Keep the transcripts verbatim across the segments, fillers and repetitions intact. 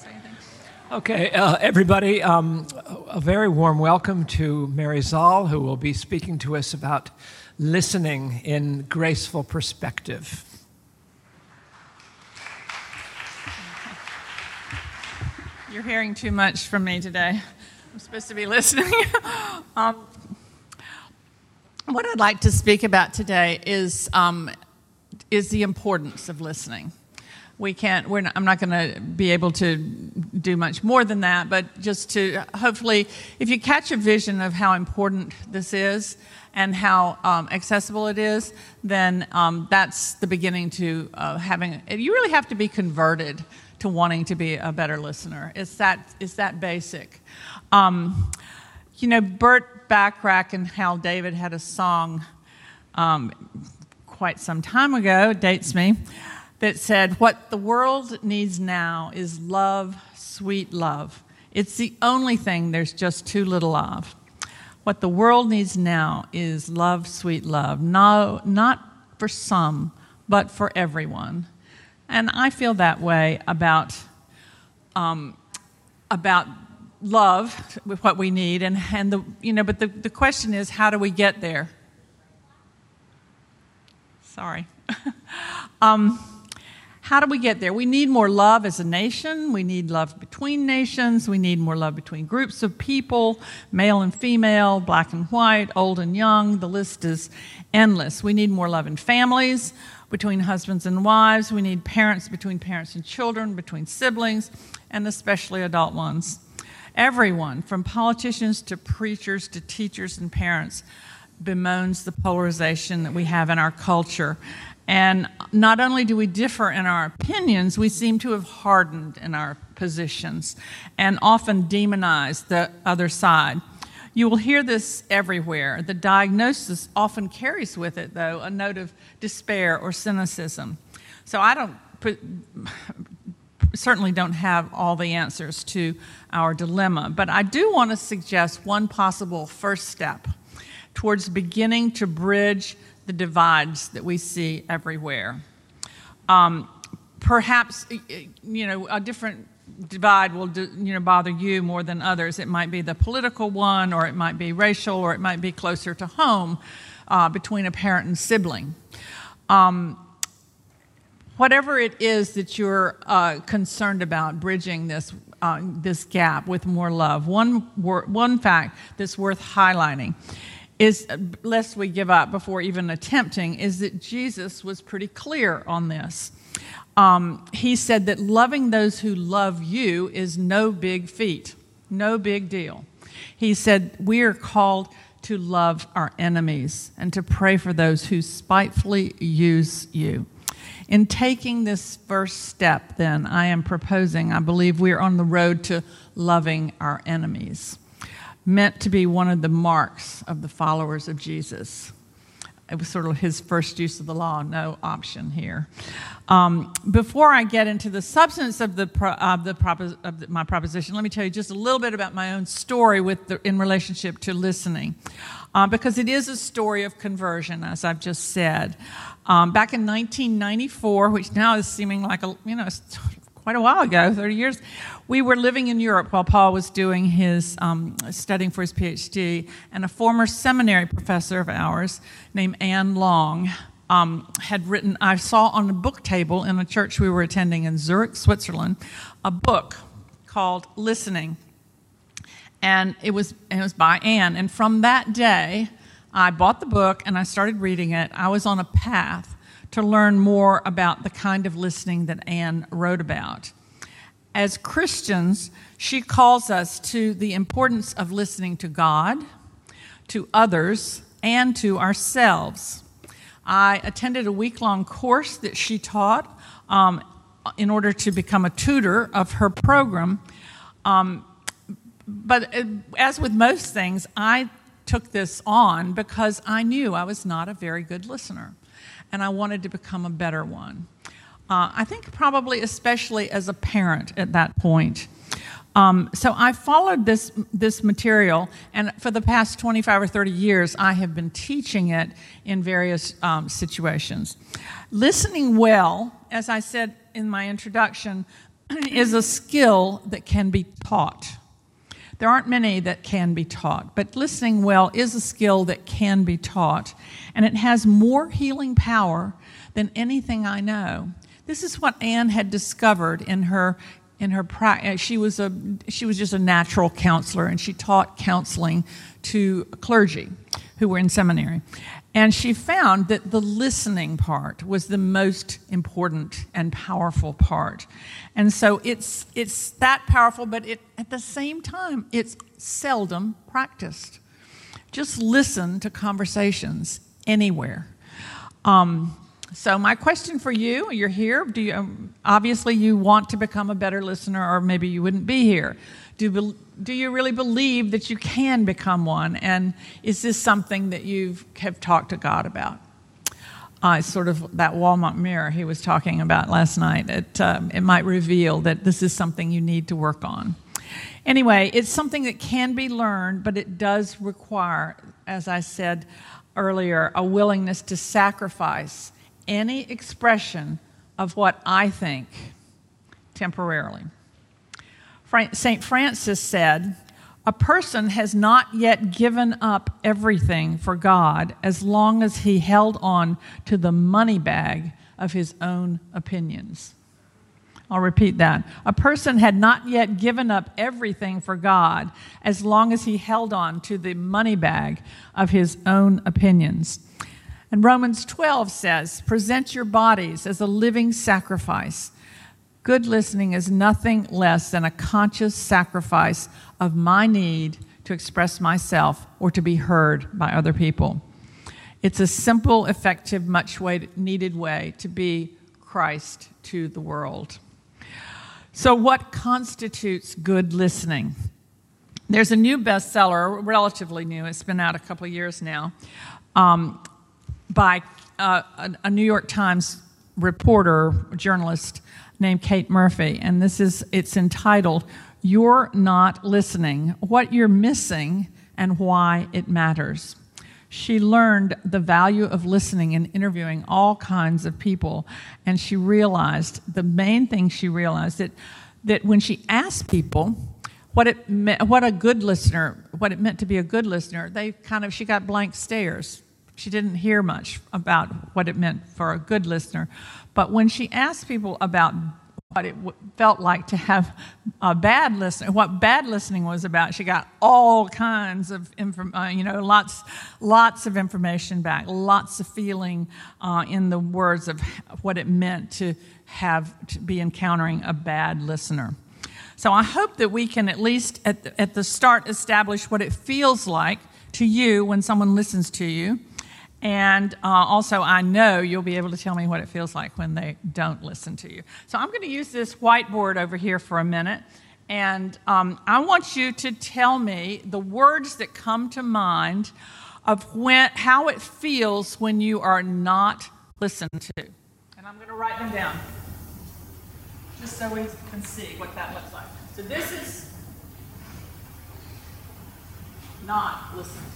say anything. Okay, uh, everybody, um, a very warm welcome to Mary Zahl, who will be speaking to us about listening in graceful perspective. You're hearing too much from me today. I'm supposed to be listening. um, what I'd like to speak about today is um, is the importance of listening. We can't. We're not, I'm not going to be able to do much more than that. But just to hopefully, if you catch a vision of how important this is and how um, accessible it is, then um, that's the beginning to uh, having. You really have to be converted to wanting to be a better listener. It's that it's that basic. Um, you know, Burt Bacharach and Hal David had a song um, quite some time ago, dates me, that said, "What the world needs now is love, sweet love. It's the only thing there's just too little of. What the world needs now is love, sweet love. No, not for some, but for everyone." And I feel that way about um, about love, what we need, and, and the you know. But the, the question is, how do we get there? Sorry, um, how do we get there? We need more love as a nation. We need love between nations. We need more love between groups of people, male and female, black and white, old and young. The list is endless. We need more love in families, between husbands and wives. We need parents, between parents and children, between siblings, and especially adult ones. Everyone, from politicians to preachers to teachers and parents, bemoans the polarization that we have in our culture. And not only do we differ in our opinions, we seem to have hardened in our positions and often demonized the other side. You will hear this everywhere. The diagnosis often carries with it, though, a note of despair or cynicism. So I don't put, certainly don't have all the answers to our dilemma, but I do want to suggest one possible first step towards beginning to bridge the divides that we see everywhere. Um, perhaps, you know, a different divide will do, you know, bother you more than others. It might be the political one, or it might be racial, or it might be closer to home uh, between a parent and sibling. Um, whatever it is that you're uh, concerned about bridging this uh, this gap with more love, one wor- one fact that's worth highlighting is, lest we give up before even attempting, is that Jesus was pretty clear on this. Um, he said that loving those who love you is no big feat, no big deal. He said we are called to love our enemies and to pray for those who spitefully use you. In taking this first step, then, I am proposing, I believe we are on the road to loving our enemies, meant to be one of the marks of the followers of Jesus. It was sort of his first use of the law, no option here. Um, before I get into the substance of the pro- of the propos- of the, my proposition, let me tell you just a little bit about my own story with the, in relationship to listening, uh, because it is a story of conversion, as I've just said. Um, back in nineteen ninety-four, which now is seeming like a you know quite a while ago, thirty years, we were living in Europe while Paul was doing his um, studying for his P H D, and a former seminary professor of ours named Anne Long um, had written, I saw on a book table in a church we were attending in Zurich, Switzerland, a book called Listening, and it was it was by Anne. And from that day, I bought the book and I started reading it. I was on a path to learn more about the kind of listening that Anne wrote about. As Christians, she calls us to the importance of listening to God, to others, and to ourselves. I attended a week-long course that she taught um, in order to become a tutor of her program. Um, but as with most things, I took this on because I knew I was not a very good listener, and I wanted to become a better one. Uh, I think probably especially as a parent at that point. Um, so I followed this this material, and for the past twenty-five or thirty years, I have been teaching it in various um, situations. Listening well, as I said in my introduction, is a skill that can be taught. There aren't many that can be taught, but listening well is a skill that can be taught, and it has more healing power than anything I know. This is what Anne had discovered in her in her practice. She was a she was just a natural counselor, and she taught counseling to clergy who were in seminary. And she found that the listening part was the most important and powerful part. And so it's it's that powerful, but it, at the same time, it's seldom practiced. Just listen to conversations anywhere. Um, so my question for you, you're here. Do you, um, obviously, you want to become a better listener, or maybe you wouldn't be here. Do do you really believe that you can become one? And is this something that you have talked to God about? Uh, it's sort of that Walmart mirror he was talking about last night. It, um, it might reveal that this is something you need to work on. Anyway, it's something that can be learned, but it does require, as I said earlier, a willingness to sacrifice any expression of what I think temporarily. Saint Francis said, "A person has not yet given up everything for God as long as he held on to the money bag of his own opinions." I'll repeat that. A person had not yet given up everything for God as long as he held on to the money bag of his own opinions. And Romans twelve says, "Present your bodies as a living sacrifice." Good listening is nothing less than a conscious sacrifice of my need to express myself or to be heard by other people. It's a simple, effective, much needed way to be Christ to the world. So what constitutes good listening? There's a new bestseller, relatively new, it's been out a couple of years now, um, by uh, a New York Times reporter, journalist, named Kate Murphy, and this is, it's entitled, "You're Not Listening, What You're Missing and Why It Matters." She learned the value of listening in interviewing all kinds of people, and she realized, the main thing she realized, that, that when she asked people what it me- what a good listener, what it meant to be a good listener, they kind of, she got blank stares. She didn't hear much about what it meant for a good listener. But when she asked people about what it w- felt like to have a bad listener, what bad listening was about, she got all kinds of, inform- uh, you know, lots lots of information back, lots of feeling uh, in the words of what it meant to have to be encountering a bad listener. So I hope that we can at least at the, at the start establish what it feels like to you when someone listens to you. And uh, also, I know you'll be able to tell me what it feels like when they don't listen to you. So I'm going to use this whiteboard over here for a minute. And um, I want you to tell me the words that come to mind of when, how it feels when you are not listened to. And I'm going to write them down just so we can see what that looks like. So this is not listened to.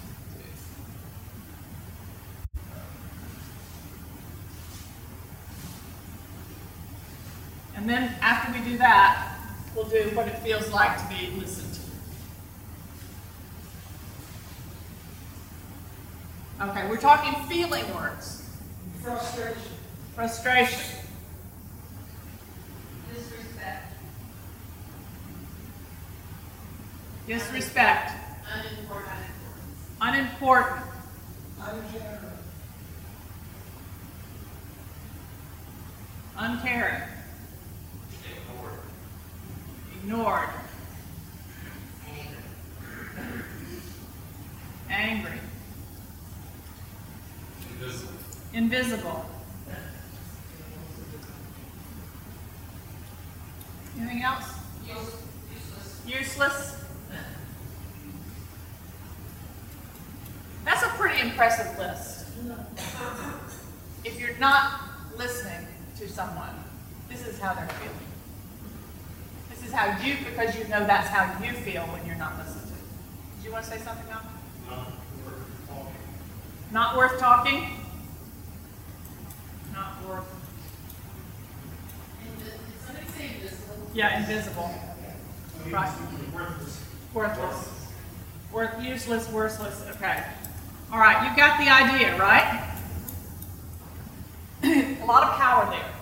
And then after we do that, we'll do what it feels like to be listened to. Okay, we're talking feeling words. Frustration. Frustration. Disrespect. Disrespect. Unimportant. Unimportant. Uncaring. Uncaring. Ignored. Angry. Angry. Invisible. Invisible. Anything else? Useless. Useless. That's a pretty impressive list. If you're not listening to someone, this is how they're feeling. This is how you, because you know that's how you feel when you're not listening. Do you want to say something else? Not worth talking. Not worth talking? Not worth. And did somebody say invisible? Yeah, invisible. Right. Worthless. Worthless. Worth, useless, worthless. Okay. All right, you've got the idea, right? A lot of power there.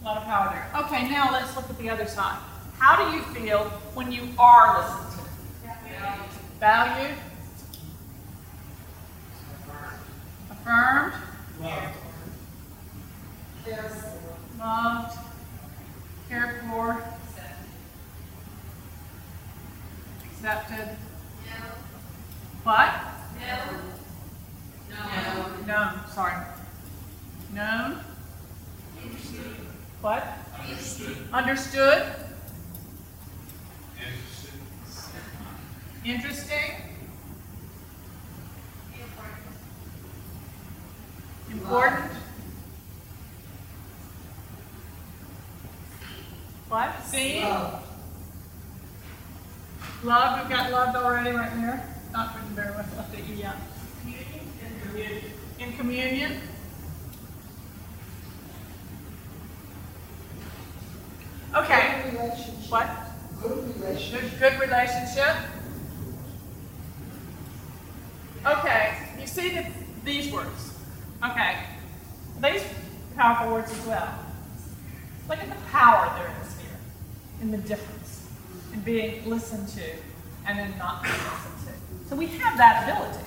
A lot of power there. Okay, now let's look at the other side. How do you feel when you are listened to? Yeah. Valued. Affirmed. Loved. Yes. Loved. Cared for. Accepted. No. What? No. No. No. No. Sorry. Known. Understood. What? Understood. Understood. Interesting. Interesting. Important. Important. What? Seen. Love. Love. We've got loved already right here. Not written very much left at you yet. Communion. In communion. In communion. Okay. Good relationship. What? Good relationship. Good, good relationship. Okay. You see the, these words. Okay. These powerful words as well. Look at the power there is here in the difference in being listened to and then not being listened to. So we have that ability.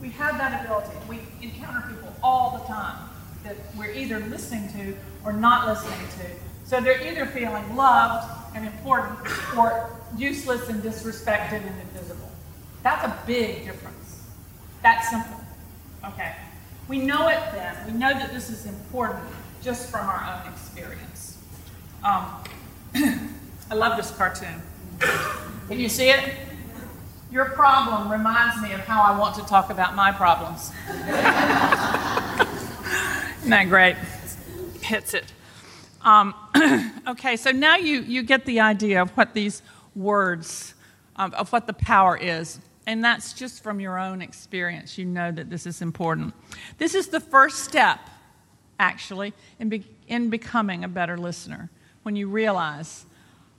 We have that ability. We encounter people all the time that we're either listening to or not listening to. So they're either feeling loved and important or useless and disrespected and invisible. That's a big difference. That's simple. Okay. We know it then. We know that this is important just from our own experience. Um, I love this cartoon. Can you see it? Your problem reminds me of how I want to talk about my problems. Isn't that great? Hits it. Um, okay, so now you, you get the idea of what these words, um, of what the power is, and that's just from your own experience. You know that this is important. This is the first step, actually, in, be, in becoming a better listener, when you realize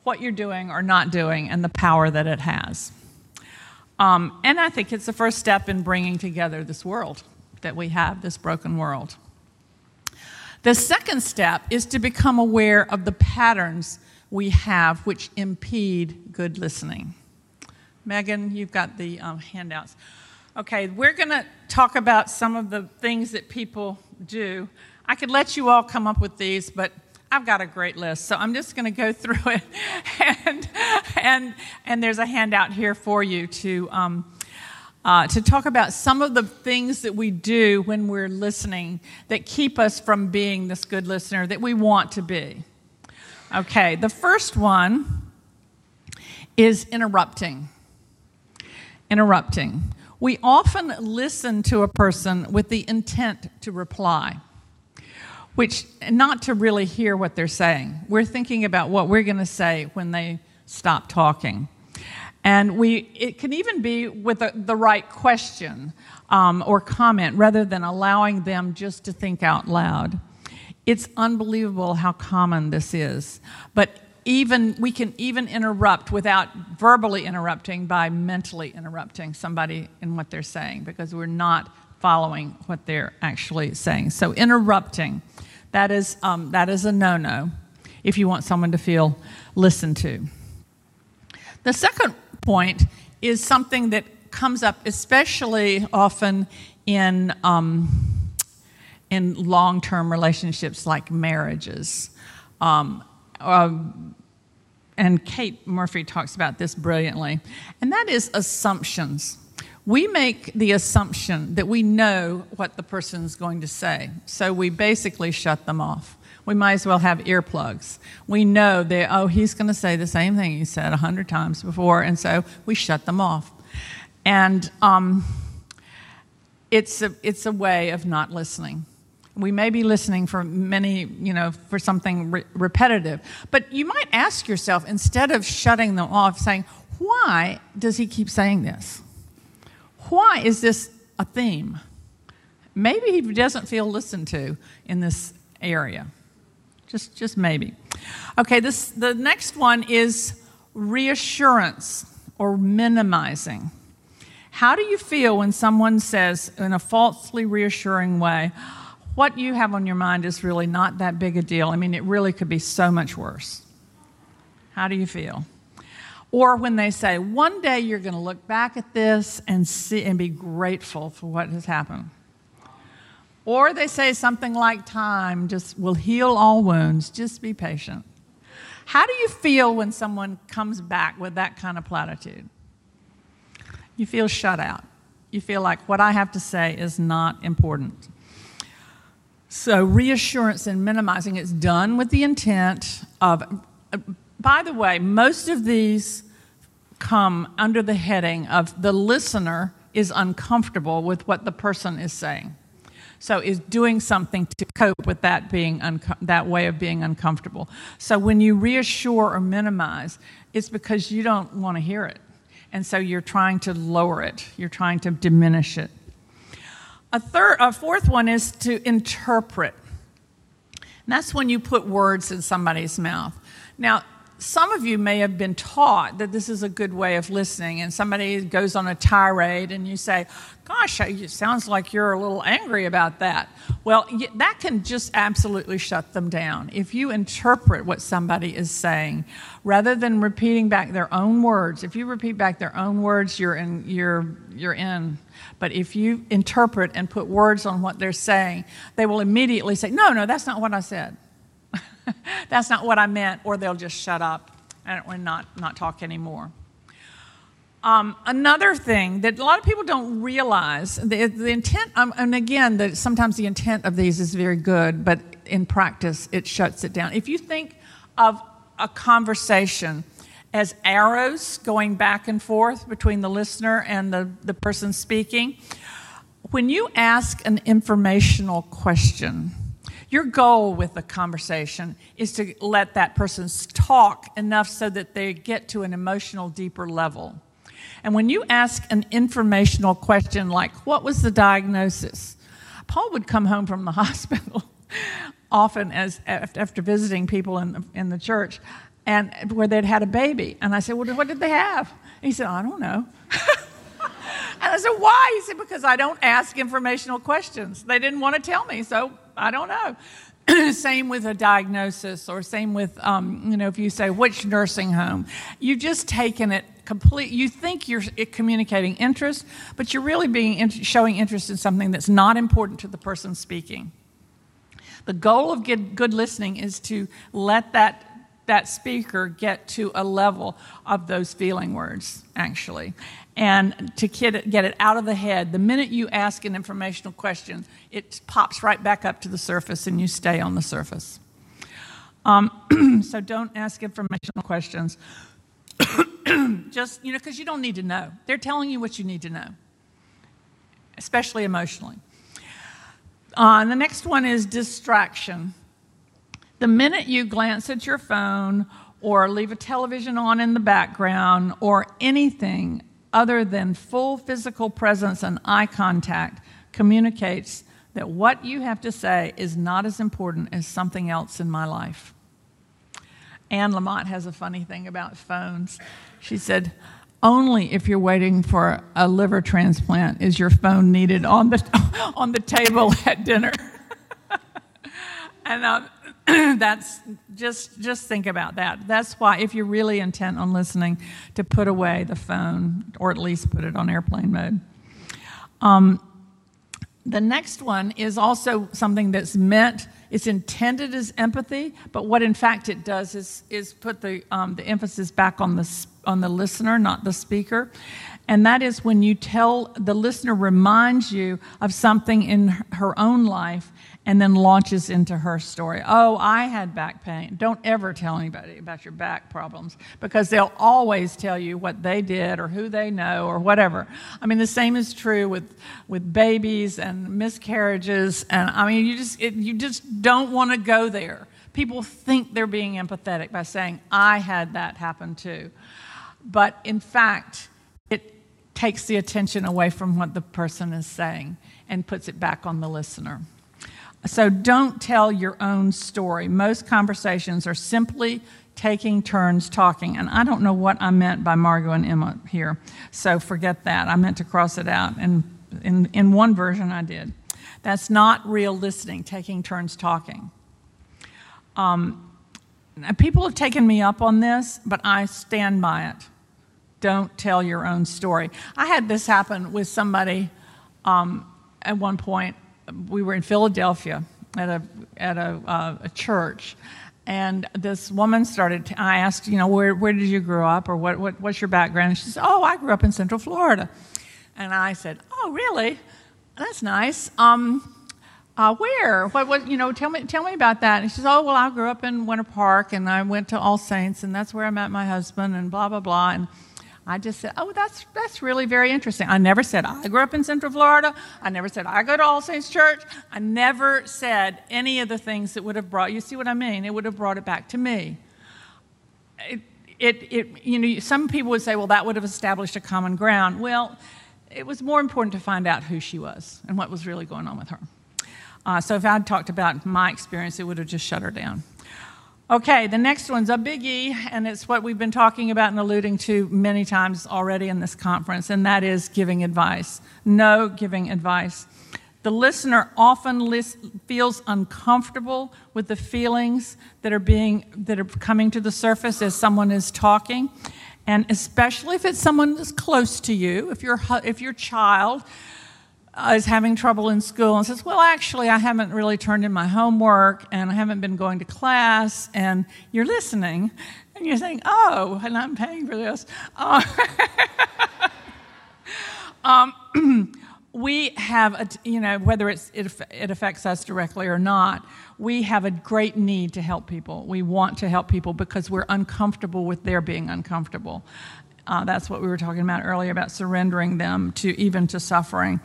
what you're doing or not doing and the power that it has. Um, and I think it's the first step in bringing together this world that we have, this broken world. The second step is to become aware of the patterns we have which impede good listening. Megan, you've got the um, handouts. Okay, we're going to talk about some of the things that people do. I could let you all come up with these, but I've got a great list, so I'm just going to go through it. and and and there's a handout here for you to um, Uh, to talk about some of the things that we do when we're listening that keep us from being this good listener that we want to be. Okay, the first one is interrupting. Interrupting. We often listen to a person with the intent to reply, which not to really hear what they're saying. We're thinking about what we're going to say when they stop talking. And we, it can even be with a, the right question um, or comment rather than allowing them just to think out loud. It's unbelievable how common this is. But even we can even interrupt without verbally interrupting by mentally interrupting somebody in what they're saying because we're not following what they're actually saying. So interrupting, that is um, that is a no-no if you want someone to feel listened to. The second point is something that comes up especially often in um, in long-term relationships like marriages. Um, uh, and Kate Murphy talks about this brilliantly, and that is assumptions. We make the assumption that we know what the person's going to say, so we basically shut them off. We might as well have earplugs. We know that, oh, he's going to say the same thing he said a hundred times before, and so we shut them off. And um, it's a, it's a way of not listening. We may be listening for many, you know, for something re- repetitive. But you might ask yourself, instead of shutting them off, saying, why does he keep saying this? Why is this a theme? Maybe he doesn't feel listened to in this area. Just just maybe. Okay, this the next one is reassurance or minimizing. How do you feel when someone says in a falsely reassuring way, what you have on your mind is really not that big a deal? I mean, it really could be so much worse. How do you feel? Or when they say, one day you're going to look back at this and see and be grateful for what has happened. Or they say something like, time just will heal all wounds, just be patient. How do you feel when someone comes back with that kind of platitude? You feel shut out. You feel like what I have to say is not important. So reassurance and minimizing, it's done with the intent of... Uh, By the way, most of these come under the heading of the listener is uncomfortable with what the person is saying. So is doing something to cope with that being unco- that way of being uncomfortable. So when you reassure or minimize, it's because you don't want to hear it. And so you're trying to lower it. You're trying to diminish it. A third, a fourth one is to interpret. And that's when you put words in somebody's mouth. Now, some of you may have been taught that this is a good way of listening, and somebody goes on a tirade and you say, gosh, it sounds like you're a little angry about that. Well, that can just absolutely shut them down. If you interpret what somebody is saying, rather than repeating back their own words, if you repeat back their own words, you're in, you're, you're in. But if you interpret and put words on what they're saying, they will immediately say, no, no, that's not what I said. That's not what I meant, or they'll just shut up and or not, not talk anymore. Um, another thing that a lot of people don't realize, the, the intent, um, and again, the, sometimes the intent of these is very good, but in practice, it shuts it down. If you think of a conversation as arrows going back and forth between the listener and the, the person speaking, when you ask an informational question, your goal with the conversation is to let that person talk enough so that they get to an emotional, deeper level. And when you ask an informational question like, what was the diagnosis? Paul would come home from the hospital often as after visiting people in the, in the church and where they'd had a baby. And I said, well, what did they have? And he said, I don't know. And I said, why? He said, because I don't ask informational questions. They didn't want to tell me, so I don't know. Same with a diagnosis, or same with, um, you know, if you say, which nursing home? You've just taken it complete. You think you're communicating interest, but you're really being in, showing interest in something that's not important to the person speaking. The goal of good, good listening is to let that that speaker get to a level of those feeling words, actually, and to get it, get it out of the head. The minute you ask an informational question, it pops right back up to the surface and you stay on the surface. Um, so don't ask informational questions. Just, you know, because you don't need to know. They're telling you what you need to know, especially emotionally. Uh, and the next one is distraction. The minute you glance at your phone or leave a television on in the background or anything other than full physical presence and eye contact communicates that what you have to say is not as important as something else in my life. Anne Lamott has a funny thing about phones. She said, only if you're waiting for a liver transplant is your phone needed on the, on the table at dinner. And um, that's just just think about that. That's why if you're really intent on listening, to put away the phone, or at least put it on airplane mode. Um, the next one is also something that's meant, it's intended as empathy, but what in fact it does is is put the um, the emphasis back on the on the listener, not the speaker. And that is when you tell, the listener reminds you of something in her own life and then launches into her story. Oh, I had back pain. Don't ever tell anybody about your back problems, because they'll always tell you what they did or who they know or whatever. I mean, the same is true with, with babies and miscarriages. And I mean, you just it, you just don't want to go there. People think they're being empathetic by saying, I had that happen too. But in fact, it takes the attention away from what the person is saying and puts it back on the listener. So don't tell your own story. Most conversations are simply taking turns talking. And I don't know what I meant by Margo and Emma here, so forget that. I meant to cross it out, and in, in one version I did. That's not real listening, taking turns talking. Um, people have taken me up on this, but I stand by it. Don't tell your own story. I had this happen with somebody um, at one point. We were in Philadelphia at a at a, uh, a church, and this woman started. To, I asked, you know, where where did you grow up, or what, what what's your background? And she said, oh, I grew up in Central Florida, and I said, oh, really? That's nice. Um, uh, where? What? What? You know, tell me tell me about that. And she says, oh, well, I grew up in Winter Park, and I went to All Saints, and that's where I met my husband, and blah blah blah, and. I just said, oh, that's that's really very interesting. I never said I grew up in Central Florida. I never said I go to All Saints Church. I never said any of the things that would have brought, you see what I mean? It would have brought it back to me. It, it, it, you know, some people would say, well, that would have established a common ground. Well, it was more important to find out who she was and what was really going on with her. Uh, so if I'd talked about my experience, it would have just shut her down. Okay, the next one's a biggie, and it's what we've been talking about and alluding to many times already in this conference, and that is giving advice. No giving advice. The listener often lis- feels uncomfortable with the feelings that are being that are coming to the surface as someone is talking, and especially if it's someone that's close to you. If your if your child Uh, is having trouble in school and says, well, actually, I haven't really turned in my homework and I haven't been going to class, and you're listening and you're saying, oh, and I'm paying for this. Uh, um, we have, a, you know, whether it's, it, it affects us directly or not, we have a great need to help people. We want to help people because we're uncomfortable with their being uncomfortable. Uh, that's what we were talking about earlier, about surrendering them to even to suffering.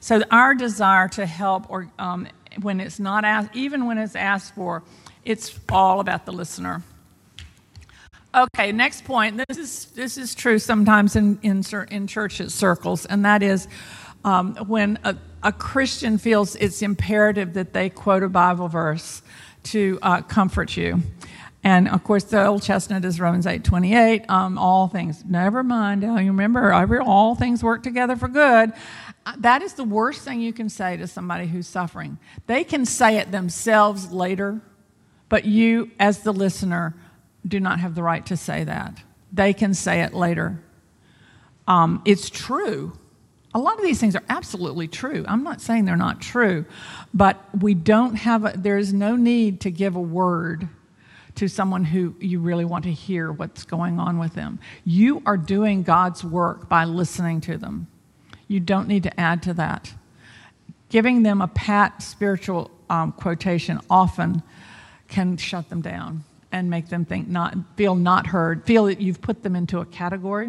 So our desire to help, or um, when it's not asked, even when it's asked for, it's all about the listener. Okay, next point. This is this is true sometimes in in, in church circles, and that is um, when a, a Christian feels it's imperative that they quote a Bible verse to uh, comfort you. And, of course, the old chestnut is Romans eight twenty-eight. Um, all things, never mind. Oh, you remember, every, all things work together for good. That is the worst thing you can say to somebody who's suffering. They can say it themselves later, but you, as the listener, do not have the right to say that. They can say it later. Um, it's true. A lot of these things are absolutely true. I'm not saying they're not true, but we don't have a, there is no need to give a word to someone who you really want to hear what's going on with them. You are doing God's work by listening to them. You don't need to add to that. Giving them a pat spiritual um, quotation often can shut them down and make them think not feel not heard, feel that you've put them into a category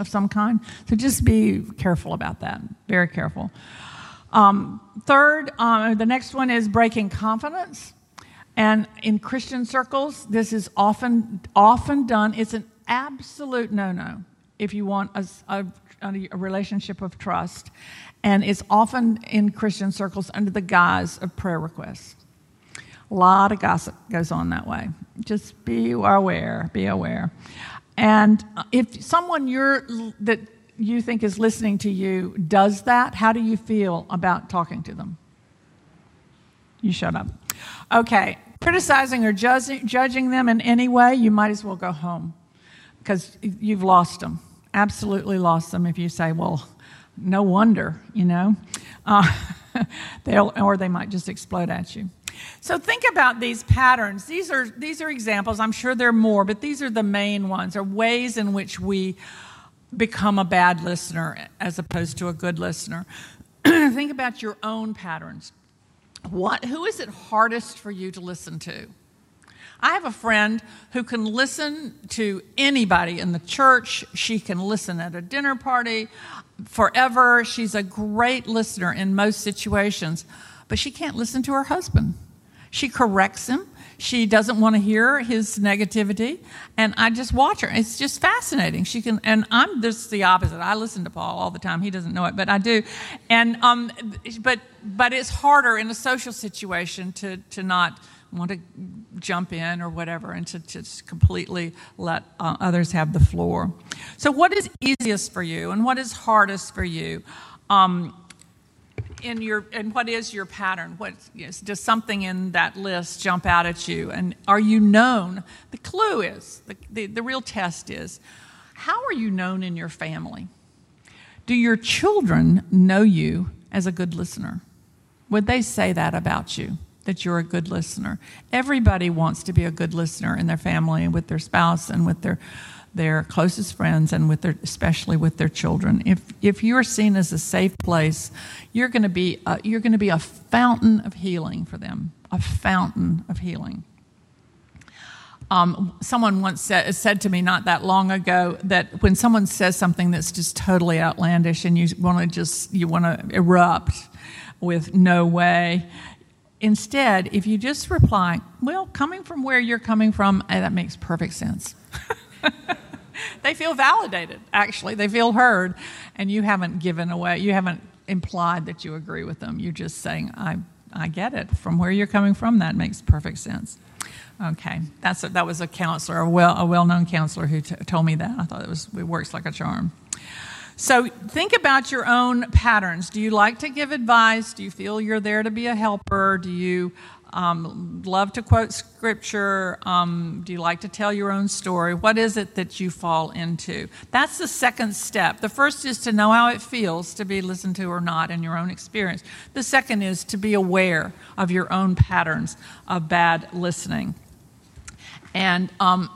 of some kind. So just be careful about that, very careful. Um, third, uh, the next one is breaking confidence. And in Christian circles, this is often often done. It's an absolute no-no if you want a, a, a relationship of trust. And it's often in Christian circles under the guise of prayer requests. A lot of gossip goes on that way. Just be aware, be aware. And if someone you're that you think is listening to you does that, how do you feel about talking to them? You shut up. Okay, criticizing or judging, judging them in any way, you might as well go home because you've lost them, absolutely lost them if you say, well, no wonder, you know, uh, they'll, or they might just explode at you. So think about these patterns. These are, these are examples. I'm sure there are more, but these are the main ones, or ways in which we become a bad listener as opposed to a good listener. Think about your own patterns. What? Who is it hardest for you to listen to? I have a friend who can listen to anybody in the church. She can listen at a dinner party forever. She's a great listener in most situations, but she can't listen to her husband. She corrects him. She doesn't want to hear his negativity, and I just watch her. It's just fascinating. She can, and I'm just the opposite. I listen to Paul all the time. He doesn't know it, but I do. And um, but but it's harder in a social situation to to not want to jump in or whatever, and to just completely let uh, others have the floor. So, what is easiest for you, and what is hardest for you? Um, In your and what is your pattern? What yes, does something in that list jump out at you? And are you known? The clue is the, the the real test is, how are you known in your family? Do your children know you as a good listener? Would they say that about you, that you're a good listener? Everybody wants to be a good listener in their family and with their spouse and with their their closest friends and with their, especially with their children. If if you're seen as a safe place, you're going to be a, you're going to be a fountain of healing for them, a fountain of healing. Um, someone once said, said to me not that long ago that when someone says something that's just totally outlandish and you want to just you want to erupt with no way. Instead, if you just reply, well, coming from where you're coming from, hey, that makes perfect sense. They feel validated, actually. They feel heard, and you haven't given away. You haven't implied that you agree with them. You're just saying, I I get it. From where you're coming from, that makes perfect sense. Okay, that's a, that was a counselor, a, well, a well-known counselor who t- told me that. I thought it, was, it works like a charm. So think about your own patterns. Do you like to give advice? Do you feel you're there to be a helper? Do you um, love to quote scripture? Um, do you like to tell your own story? What is it that you fall into? That's the second step. The first is to know how it feels to be listened to or not in your own experience. The second is to be aware of your own patterns of bad listening. And um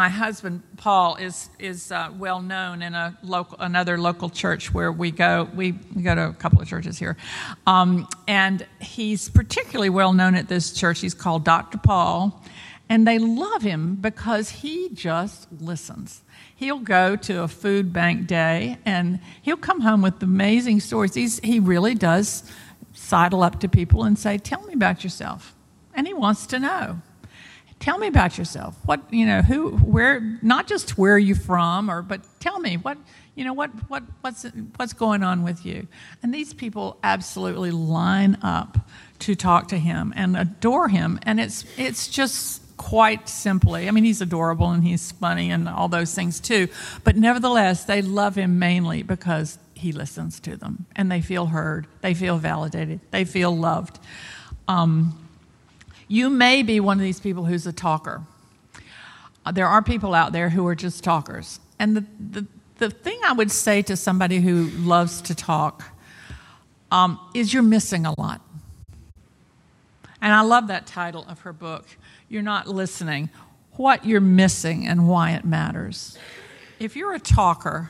my husband Paul is is uh, well known in a local another local church where we go. We go to a couple of churches here, um, and he's particularly well known at this church. He's called Doctor Paul, and they love him because he just listens. He'll go to a food bank day, and he'll come home with amazing stories. He's, he really does sidle up to people and say, "Tell me about yourself," and he wants to know. Tell me about yourself. What, you know, who, where, not just where are you from, or, but tell me what, you know, what, what, what's, what's going on with you? And these people absolutely line up to talk to him and adore him. And it's, it's just quite simply, I mean, he's adorable and he's funny and all those things too. But nevertheless, they love him mainly because he listens to them and they feel heard, they feel validated, they feel loved. Um, You may be one of these people who's a talker. There are people out there who are just talkers. And the, the, the thing I would say to somebody who loves to talk um, is you're missing a lot. And I love that title of her book, You're Not Listening, What You're Missing and Why It Matters. If you're a talker,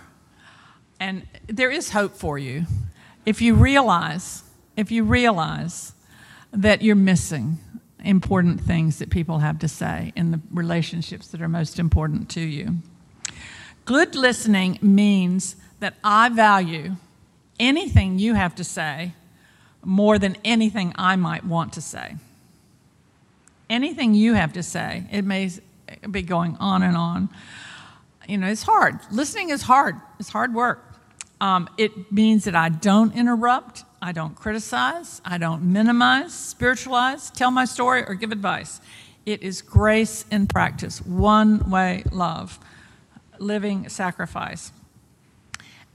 and there is hope for you, if you realize, if you realize that you're missing important things that people have to say in the relationships that are most important to you. Good listening means that I value anything you have to say more than anything I might want to say. Anything you have to say, it may be going on and on. You know, it's hard. Listening is hard. It's hard work. Um, it means that I don't interrupt, I don't criticize, I don't minimize, spiritualize, tell my story, or give advice. It is grace in practice, one-way love, living sacrifice.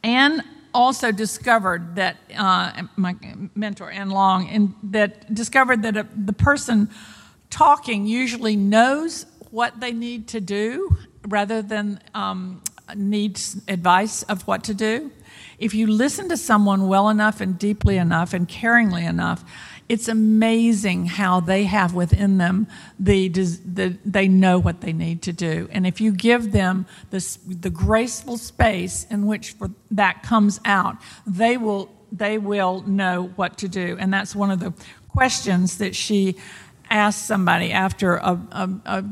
Anne also discovered that, uh, my mentor, Anne Long, and that discovered that a, the person talking usually knows what they need to do rather than um, needs advice of what to do. If you listen to someone well enough and deeply enough and caringly enough, it's amazing how they have within them the, the they know what they need to do. And if you give them this, the graceful space in which for, that comes out, they will they will know what to do. And that's one of the questions that she asked somebody after a, a, a,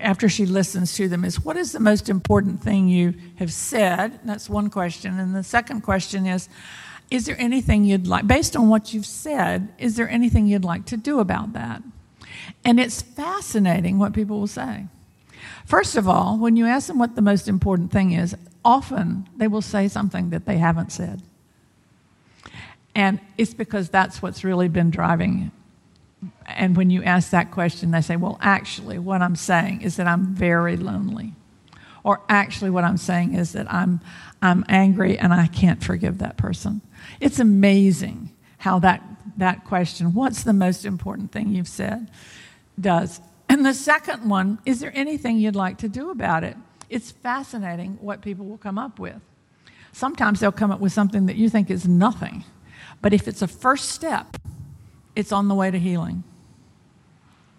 after she listens to them is, what is the most important thing you have said? That's one question. And the second question is, is there anything you'd like, based on what you've said, is there anything you'd like to do about that? And it's fascinating what people will say. First of all, when you ask them what the most important thing is, often they will say something that they haven't said. And it's because that's what's really been driving it. And when you ask that question, they say, well, actually, what I'm saying is that I'm very lonely. Or actually, what I'm saying is that I'm I'm angry and I can't forgive that person. It's amazing how that, that question, what's the most important thing you've said, does. And the second one, is there anything you'd like to do about it? It's fascinating what people will come up with. Sometimes they'll come up with something that you think is nothing. But if it's a first step, it's on the way to healing.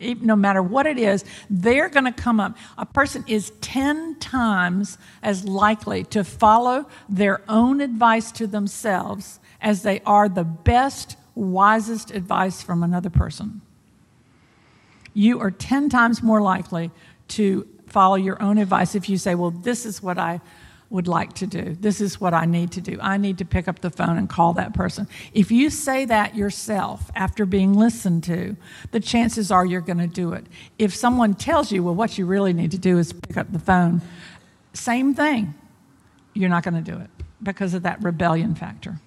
Even, no matter what it is, they're going to come up. A person is ten times as likely to follow their own advice to themselves as they are the best, wisest advice from another person. You are ten times more likely to follow your own advice if you say, well, this is what I would like to do. This is what I need to do. I need to pick up the phone and call that person. If you say that yourself after being listened to, the chances are you're going to do it. If someone tells you, well, what you really need to do is pick up the phone, same thing. You're not going to do it because of that rebellion factor.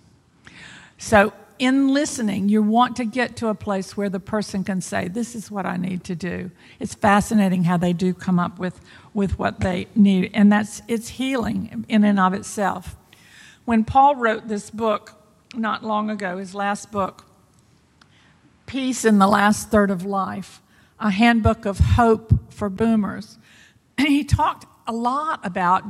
So in listening, you want to get to a place where the person can say, this is what I need to do. It's fascinating how they do come up with, with what they need. And that's it's healing in and of itself. When Paul wrote this book not long ago, his last book, Peace in the Last Third of Life, a handbook of hope for boomers, he talked a lot about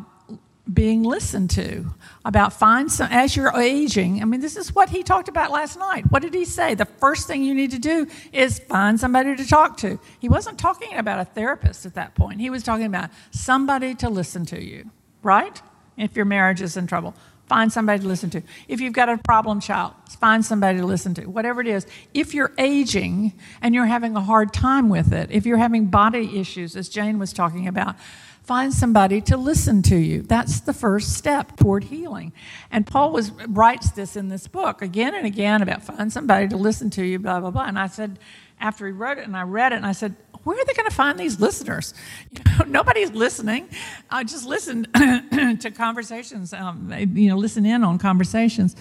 being listened to, about find some, as you're aging. I mean, this is what he talked about last night. What did he say? The first thing you need to do is find somebody to talk to. He wasn't talking about a therapist at that point. He was talking about somebody to listen to you, right? If your marriage is in trouble, find somebody to listen to. If you've got a problem child, find somebody to listen to, whatever it is. If you're aging and you're having a hard time with it, if you're having body issues, as Jane was talking about, find somebody to listen to you. That's the first step toward healing. And Paul was, writes this in this book again and again about find somebody to listen to you, blah, blah, blah. And I said, after he wrote it and I read it, and I said, where are they going to find these listeners? You know, nobody's listening. I just listen to conversations, um, you know, listen in on conversations.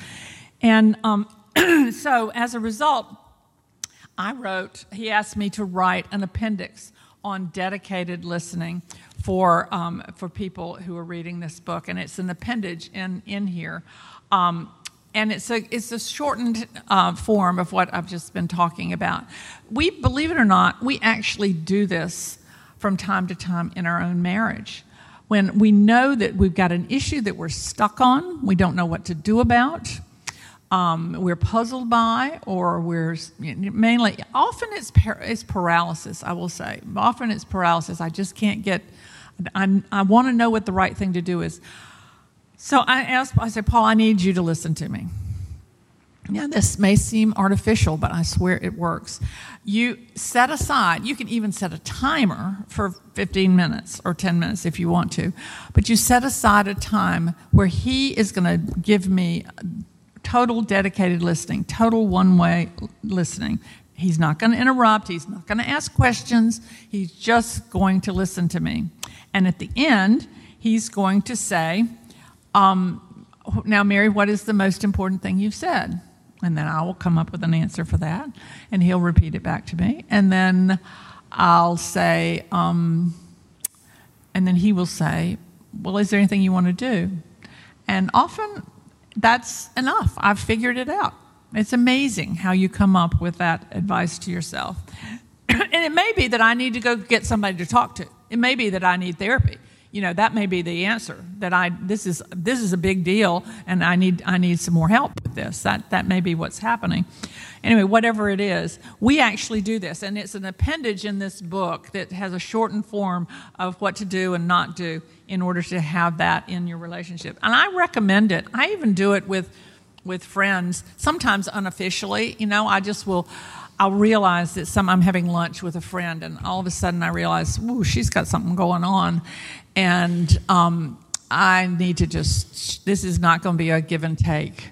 And um, so as a result, I wrote, he asked me to write an appendix on dedicated listening for um, for people who are reading this book, and it's an appendage in in here, um, and it's a it's a shortened uh, form of what I've just been talking about. We, believe it or not, we actually do this from time to time in our own marriage when we know that we've got an issue that we're stuck on, we don't know what to do about. Um, we're puzzled by, or we're mainly, often it's par- it's paralysis, I will say. Often it's paralysis. I just can't get, I'm, I want to know what the right thing to do is. So I asked, I said, Paul, I need you to listen to me. Now, this may seem artificial, but I swear it works. You set aside, you can even set a timer for fifteen minutes or ten minutes if you want to, but you set aside a time where he is going to give me total dedicated listening, total one-way listening. He's not going to interrupt. He's not going to ask questions. He's just going to listen to me. And at the end, he's going to say, um, now, Mary, what is the most important thing you've said? And then I will come up with an answer for that, and he'll repeat it back to me. And then I'll say, um, and then he will say, well, is there anything you want to do? And often, that's enough. I've figured it out. It's amazing how you come up with that advice to yourself. And it may be that I need to go get somebody to talk to. It may be that I need therapy. You know, that may be the answer, that I this is this is a big deal and I need I need some more help with this. That that may be what's happening. Anyway, whatever it is, we actually do this, and it's an appendage in this book that has a shortened form of what to do and not do in order to have that in your relationship. And I recommend it. I even do it with with friends, sometimes unofficially. You know, I just will I'll realize that some I'm having lunch with a friend, and all of a sudden I realize, ooh, she's got something going on, and um, I need to just, this is not going to be a give and take.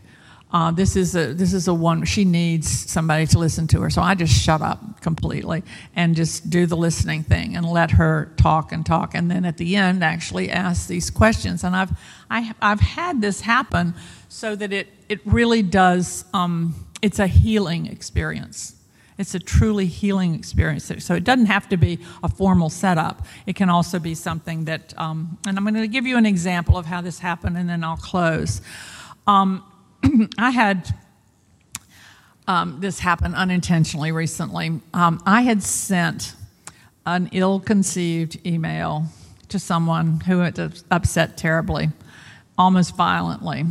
Uh, this is a this is a one, she needs somebody to listen to her. So I just shut up completely and just do the listening thing and let her talk and talk. And then at the end, actually ask these questions. And I've I, I've had this happen so that it it really does. Um, it's a healing experience. It's a truly healing experience. So it doesn't have to be a formal setup. It can also be something that. Um, and I'm going to give you an example of how this happened, and then I'll close. Um, I had um, this happen unintentionally recently. Um, I had sent an ill-conceived email to someone who had upset terribly, almost violently.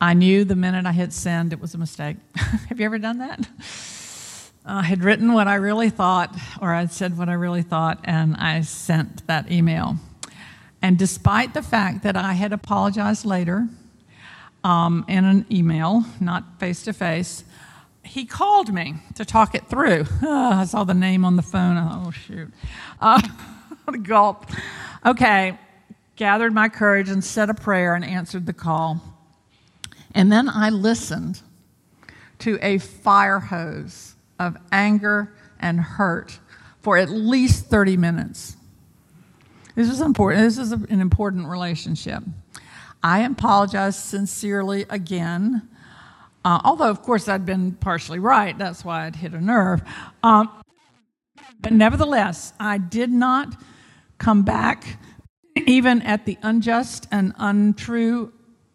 I knew the minute I hit send it was a mistake. Have you ever done that? I had written what I really thought, or I said what I really thought, and I sent that email. And despite the fact that I had apologized later, Um, in an email, not face-to-face, he called me to talk it through. Oh, I saw the name on the phone. Oh, shoot. Uh, gulp. Okay, gathered my courage and said a prayer and answered the call. And then I listened to a fire hose of anger and hurt for at least thirty minutes. This is important. This is an important relationship. I apologized sincerely again, uh, although, of course, I'd been partially right. That's why I'd hit a nerve. Um, but nevertheless, I did not come back even at the unjust and untrue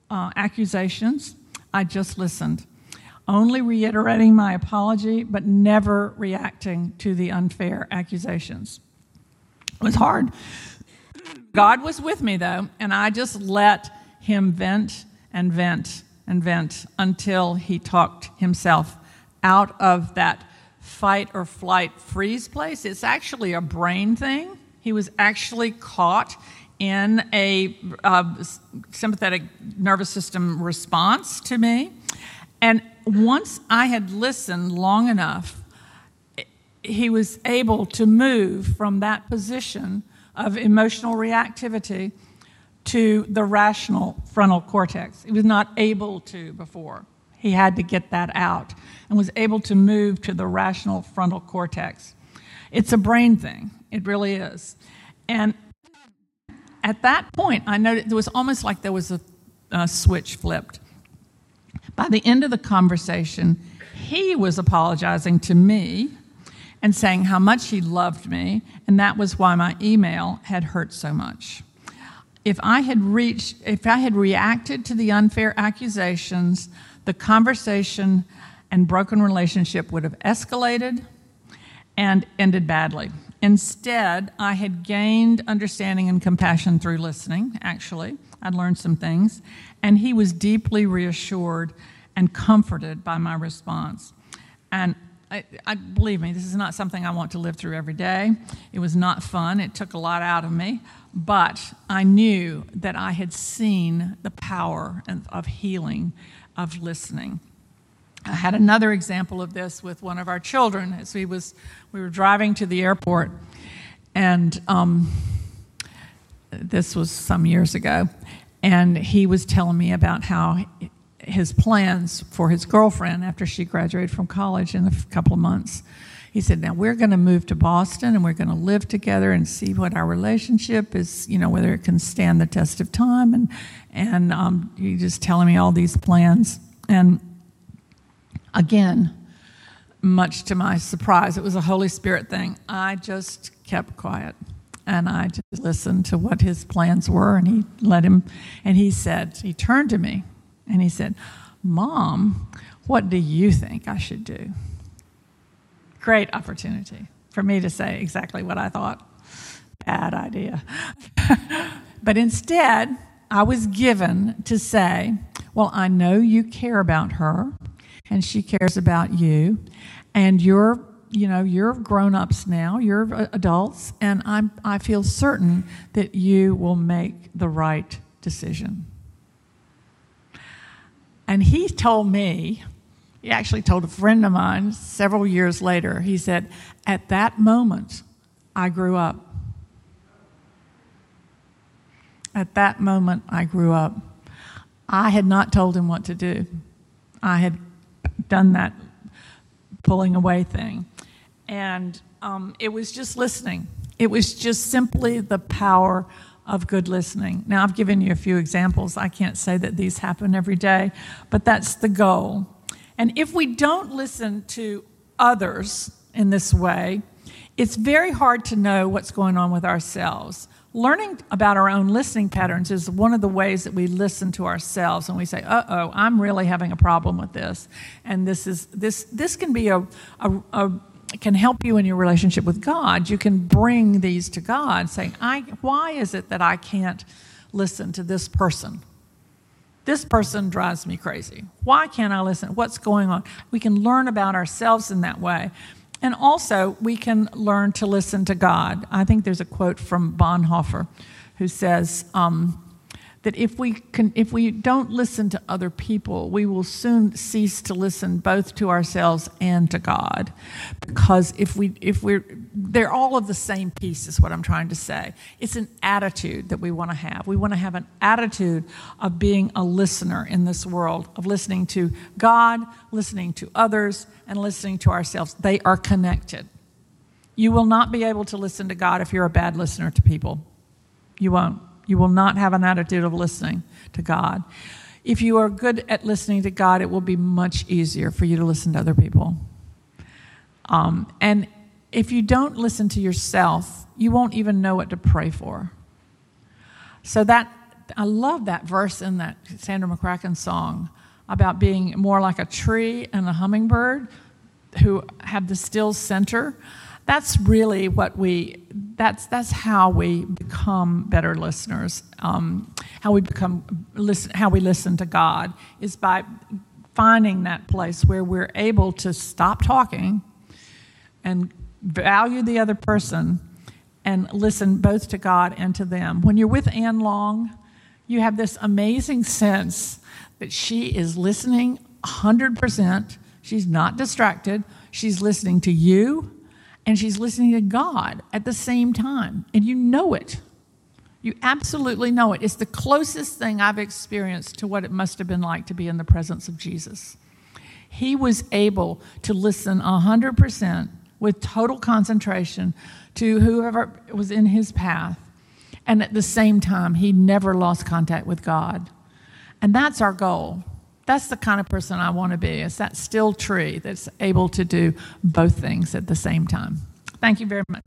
uh, accusations. I just listened, only reiterating my apology, but never reacting to the unfair accusations. It was hard. God was with me, though, and I just let him vent and vent and vent until he talked himself out of that fight or flight freeze place. It's actually a brain thing. He was actually caught in a uh, sympathetic nervous system response to me. And once I had listened long enough, he was able to move from that position of emotional reactivity to the rational frontal cortex. He was not able to before. He had to get that out and was able to move to the rational frontal cortex. It's a brain thing. It really is. And at that point, I noticed there was almost like there was a, a switch flipped. By the end of the conversation, he was apologizing to me and saying how much he loved me, and that was why my email had hurt so much. If I had reached, if I had reacted to the unfair accusations, the conversation and broken relationship would have escalated and ended badly. Instead, I had gained understanding and compassion through listening, actually. I'd learned some things, and he was deeply reassured and comforted by my response. And I, I believe me, this is not something I want to live through every day. It was not fun. It took a lot out of me. But I knew that I had seen the power of healing, of listening. I had another example of this with one of our children as we was we were driving to the airport. And um, this was some years ago. And he was telling me about how his plans for his girlfriend after she graduated from college in a couple of months. He said, now we're going to move to Boston and we're going to live together and see what our relationship is, you know, whether it can stand the test of time. And and um, he just telling me all these plans. And again, much to my surprise, it was a Holy Spirit thing. I just kept quiet and I just listened to what his plans were, and he let him, and he said, he turned to me. And he said, Mom, what do you think I should do? Great opportunity for me to say exactly what I thought. Bad idea. But instead, I was given to say, well, I know you care about her, and she cares about you, and you're, you know, you're grown-ups now, you're adults, and I I feel certain that you will make the right decision. And he told me, he actually told a friend of mine several years later, he said, at that moment, I grew up. At that moment, I grew up. I had not told him what to do. I had done that pulling away thing. And um, it was just listening. It was just simply the power of good listening. Now, I've given you a few examples. I can't say that these happen every day, but that's the goal. And if we don't listen to others in this way, it's very hard to know what's going on with ourselves. Learning about our own listening patterns is one of the ways that we listen to ourselves, and we say, uh-oh, I'm really having a problem with this. And this is this this can be a, a, a can help you in your relationship with God. You can bring these to God, saying, I why is it that I can't listen to this person? This person drives me crazy. Why can't I listen? What's going on? We can learn about ourselves in that way. And also, we can learn to listen to God. I think there's a quote from Bonhoeffer who says um, that if we can, if we don't listen to other people, we will soon cease to listen both to ourselves and to God. Because if we, if we're, they're all of the same piece is what I'm trying to say. It's an attitude that we want to have. We want to have an attitude of being a listener in this world, of listening to God, listening to others, and listening to ourselves. They are connected. You will not be able to listen to God if you're a bad listener to people. You won't. You will not have an attitude of listening to God. If you are good at listening to God, it will be much easier for you to listen to other people. Um, and if you don't listen to yourself, you won't even know what to pray for. So that I love that verse in that Sandra McCracken song about being more like a tree and a hummingbird who have the still center. That's really what we, that's that's how we become better listeners, um, how we become, listen, how we listen to God, is by finding that place where we're able to stop talking and value the other person and listen both to God and to them. When you're with Anne Long, you have this amazing sense that she is listening one hundred percent. She's not distracted. She's listening to you. And she's listening to God at the same time. And you know it. You absolutely know it. It's the closest thing I've experienced to what it must have been like to be in the presence of Jesus. He was able to listen one hundred percent with total concentration to whoever was in his path. And at the same time, he never lost contact with God. And that's our goal. That's the kind of person I want to be. It's that still tree that's able to do both things at the same time. Thank you very much.